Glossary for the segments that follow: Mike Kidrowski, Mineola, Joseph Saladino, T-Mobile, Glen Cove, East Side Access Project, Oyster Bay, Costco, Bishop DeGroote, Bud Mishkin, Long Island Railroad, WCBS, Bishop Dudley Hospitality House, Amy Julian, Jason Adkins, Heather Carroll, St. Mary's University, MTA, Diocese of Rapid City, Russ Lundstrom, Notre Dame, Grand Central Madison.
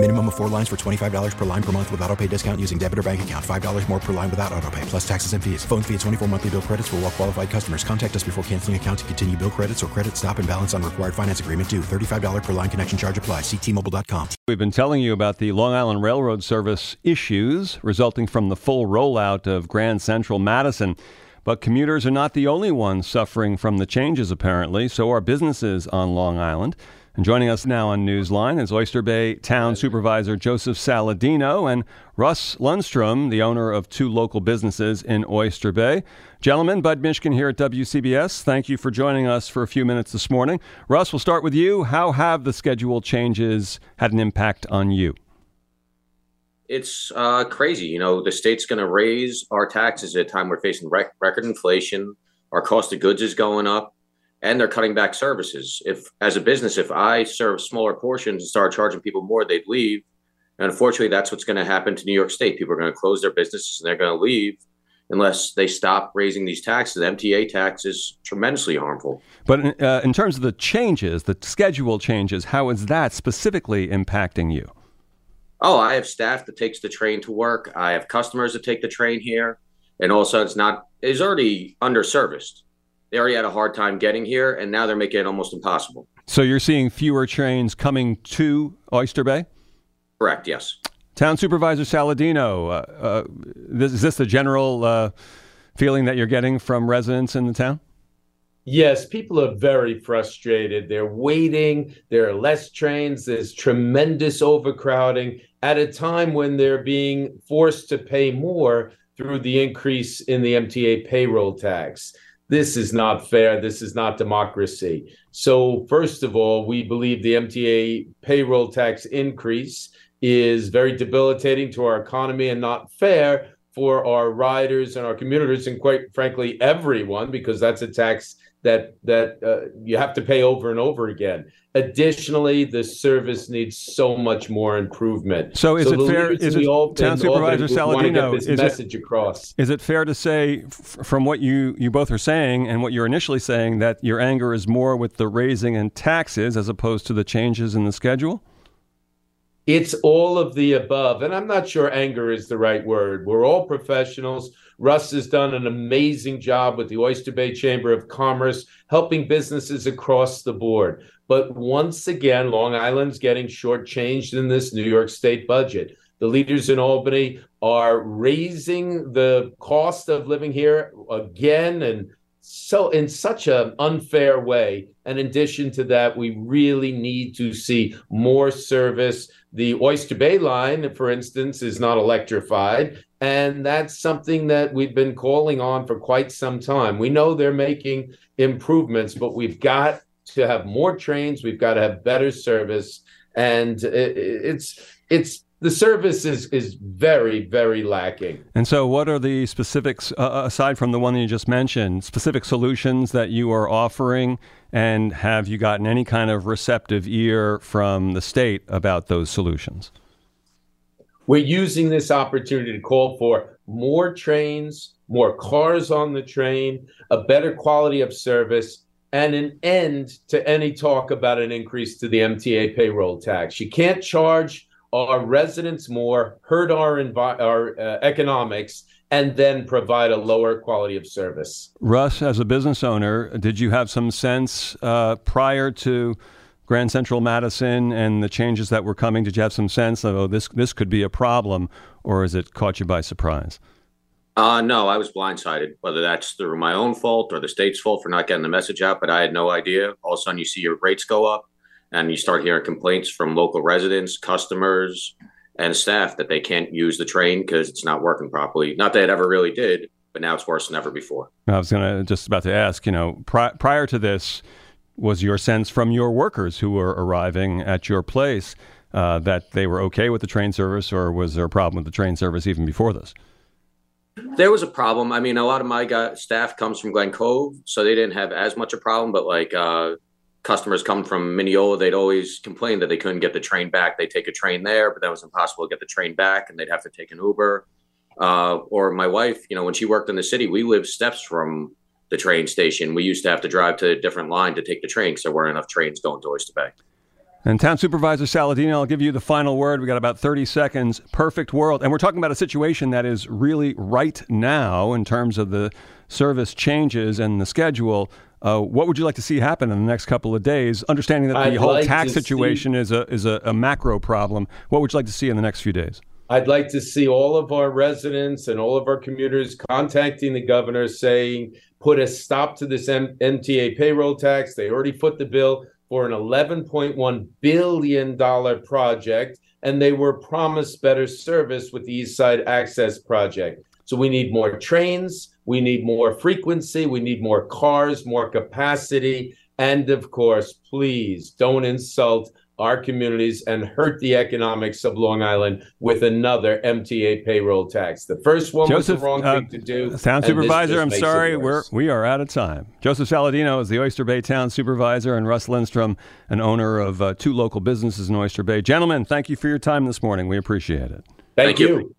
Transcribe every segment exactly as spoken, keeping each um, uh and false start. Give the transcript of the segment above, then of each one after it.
Minimum of four lines for twenty-five dollars per line per month with auto pay discount using debit or bank account. five dollars more per line without auto pay, plus taxes and fees. Phone fee at twenty-four monthly bill credits for well qualified customers. Contact us before canceling account to continue bill credits or credit stop and balance on required finance agreement due. thirty-five dollars per line connection charge applies. See T Mobile dot com. We've been telling you about the Long Island Railroad service issues resulting from the full rollout of Grand Central Madison. But commuters are not the only ones suffering from the changes, apparently. So are businesses on Long Island. And joining us now on Newsline is Oyster Bay Town Supervisor Joseph Saladino and Russ Lundstrom, the owner of two local businesses in Oyster Bay. Gentlemen, Bud Mishkin here at W C B S. Thank you for joining us for a few minutes this morning. Russ, we'll start with you. How have the schedule changes had an impact on you? It's uh, crazy. You know, the state's going to raise our taxes at a time we're facing rec- record inflation. Our cost of goods is going up. And they're cutting back services. If, as a business, if I serve smaller portions and start charging people more, they'd leave. And unfortunately, that's what's going to happen to New York State. People are going to close their businesses and they're going to leave unless they stop raising these taxes. The M T A tax is tremendously harmful. But uh, in terms of the changes, the schedule changes, how is that specifically impacting you? Oh, I have staff that takes the train to work. I have customers that take the train here. And also, it's not it's already underserviced. They already had a hard time getting here, and now they're making it almost impossible. So you're seeing fewer trains coming to Oyster Bay? Correct, yes. Town Supervisor Saladino, uh, uh, this, is this the general uh, feeling that you're getting from residents in the town? Yes, people are very frustrated. They're waiting. There are less trains. There's tremendous overcrowding at a time when they're being forced to pay more through the increase in the M T A payroll tax. This is not fair. This is not democracy. So first of all, we believe the M T A payroll tax increase is very debilitating to our economy and not fair for our riders and our commuters and, quite frankly, everyone, because that's a tax that that uh, you have to pay over and over again. Additionally, the service needs so much more improvement. So is so it fair, is it, all, Town Supervisor Saladino, is message it, across. Is it fair to say, f- from what you, you both are saying and what you're initially saying, that your anger is more with the raising in taxes as opposed to the changes in the schedule? It's all of the above, and I'm not sure anger is the right word. We're all professionals. Russ has done an amazing job with the Oyster Bay Chamber of Commerce, helping businesses across the board. But once again, Long Island's getting shortchanged in this New York State budget. The leaders in Albany are raising the cost of living here again, and so in such an unfair way. And in addition to that, we really need to see more service. The Oyster Bay line, for instance, is not electrified. And that's something that we've been calling on for quite some time. We know they're making improvements, but we've got to have more trains. We've got to have better service. And it's it's the service is, is very, very lacking. And so what are the specifics, uh, aside from the one that you just mentioned, specific solutions that you are offering? And have you gotten any kind of receptive ear from the state about those solutions? We're using this opportunity to call for more trains, more cars on the train, a better quality of service, and an end to any talk about an increase to the M T A payroll tax. You can't charge our residents more, hurt our envi- our uh, economics, and then provide a lower quality of service. Russ, as a business owner, did you have some sense uh, prior to Grand Central Madison and the changes that were coming? Did you have some sense of, oh, this this could be a problem, or has it caught you by surprise? Uh, no, I was blindsided, whether that's through my own fault or the state's fault for not getting the message out, but I had no idea. All of a sudden, you see your rates go up, and you start hearing complaints from local residents, customers, and staff that they can't use the train because it's not working properly. Not that it ever really did, but now it's worse than ever before. I was gonna just about to ask, you know, pri- prior to this, was your sense from your workers who were arriving at your place uh, that they were okay with the train service, or was there a problem with the train service even before this? There was a problem. I mean, a lot of my guy, staff comes from Glen Cove, so they didn't have as much a problem, but like uh, customers come from Mineola, they'd always complain that they couldn't get the train back. They'd take a train there, but that was impossible to get the train back, and they'd have to take an Uber. Uh, or my wife, you know, when she worked in the city, we lived steps from the train station. We used to have to drive to a different line to take the train because there weren't enough trains going to Oyster Bay. And Town Supervisor Saladino, I'll give you the final word. We got about thirty seconds. Perfect world. And we're talking about a situation that is really right now in terms of the service changes and the schedule. Uh, what would you like to see happen in the next couple of days? Understanding that the I'd whole like tax situation see, is a is a, a macro problem. What would you like to see in the next few days? I'd like to see all of our residents and all of our commuters contacting the governor saying, put a stop to this M- MTA payroll tax. They already put the bill for an eleven point one billion dollars project, and they were promised better service with the East Side Access Project. So we need more trains, we need more frequency, we need more cars, more capacity, and of course, please don't insult our communities and hurt the economics of Long Island with another M T A payroll tax. The first one Joseph, was the wrong uh, thing to do. Town Supervisor, I'm sorry, we're, we are out of time. Joseph Saladino is the Oyster Bay Town Supervisor, and Russ Lundstrom, an owner of uh, two local businesses in Oyster Bay. Gentlemen, thank you for your time this morning. We appreciate it. Thank, thank you. you.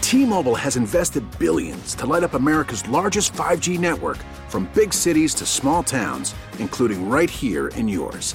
T-Mobile has invested billions to light up America's largest five G network, from big cities to small towns, including right here in yours.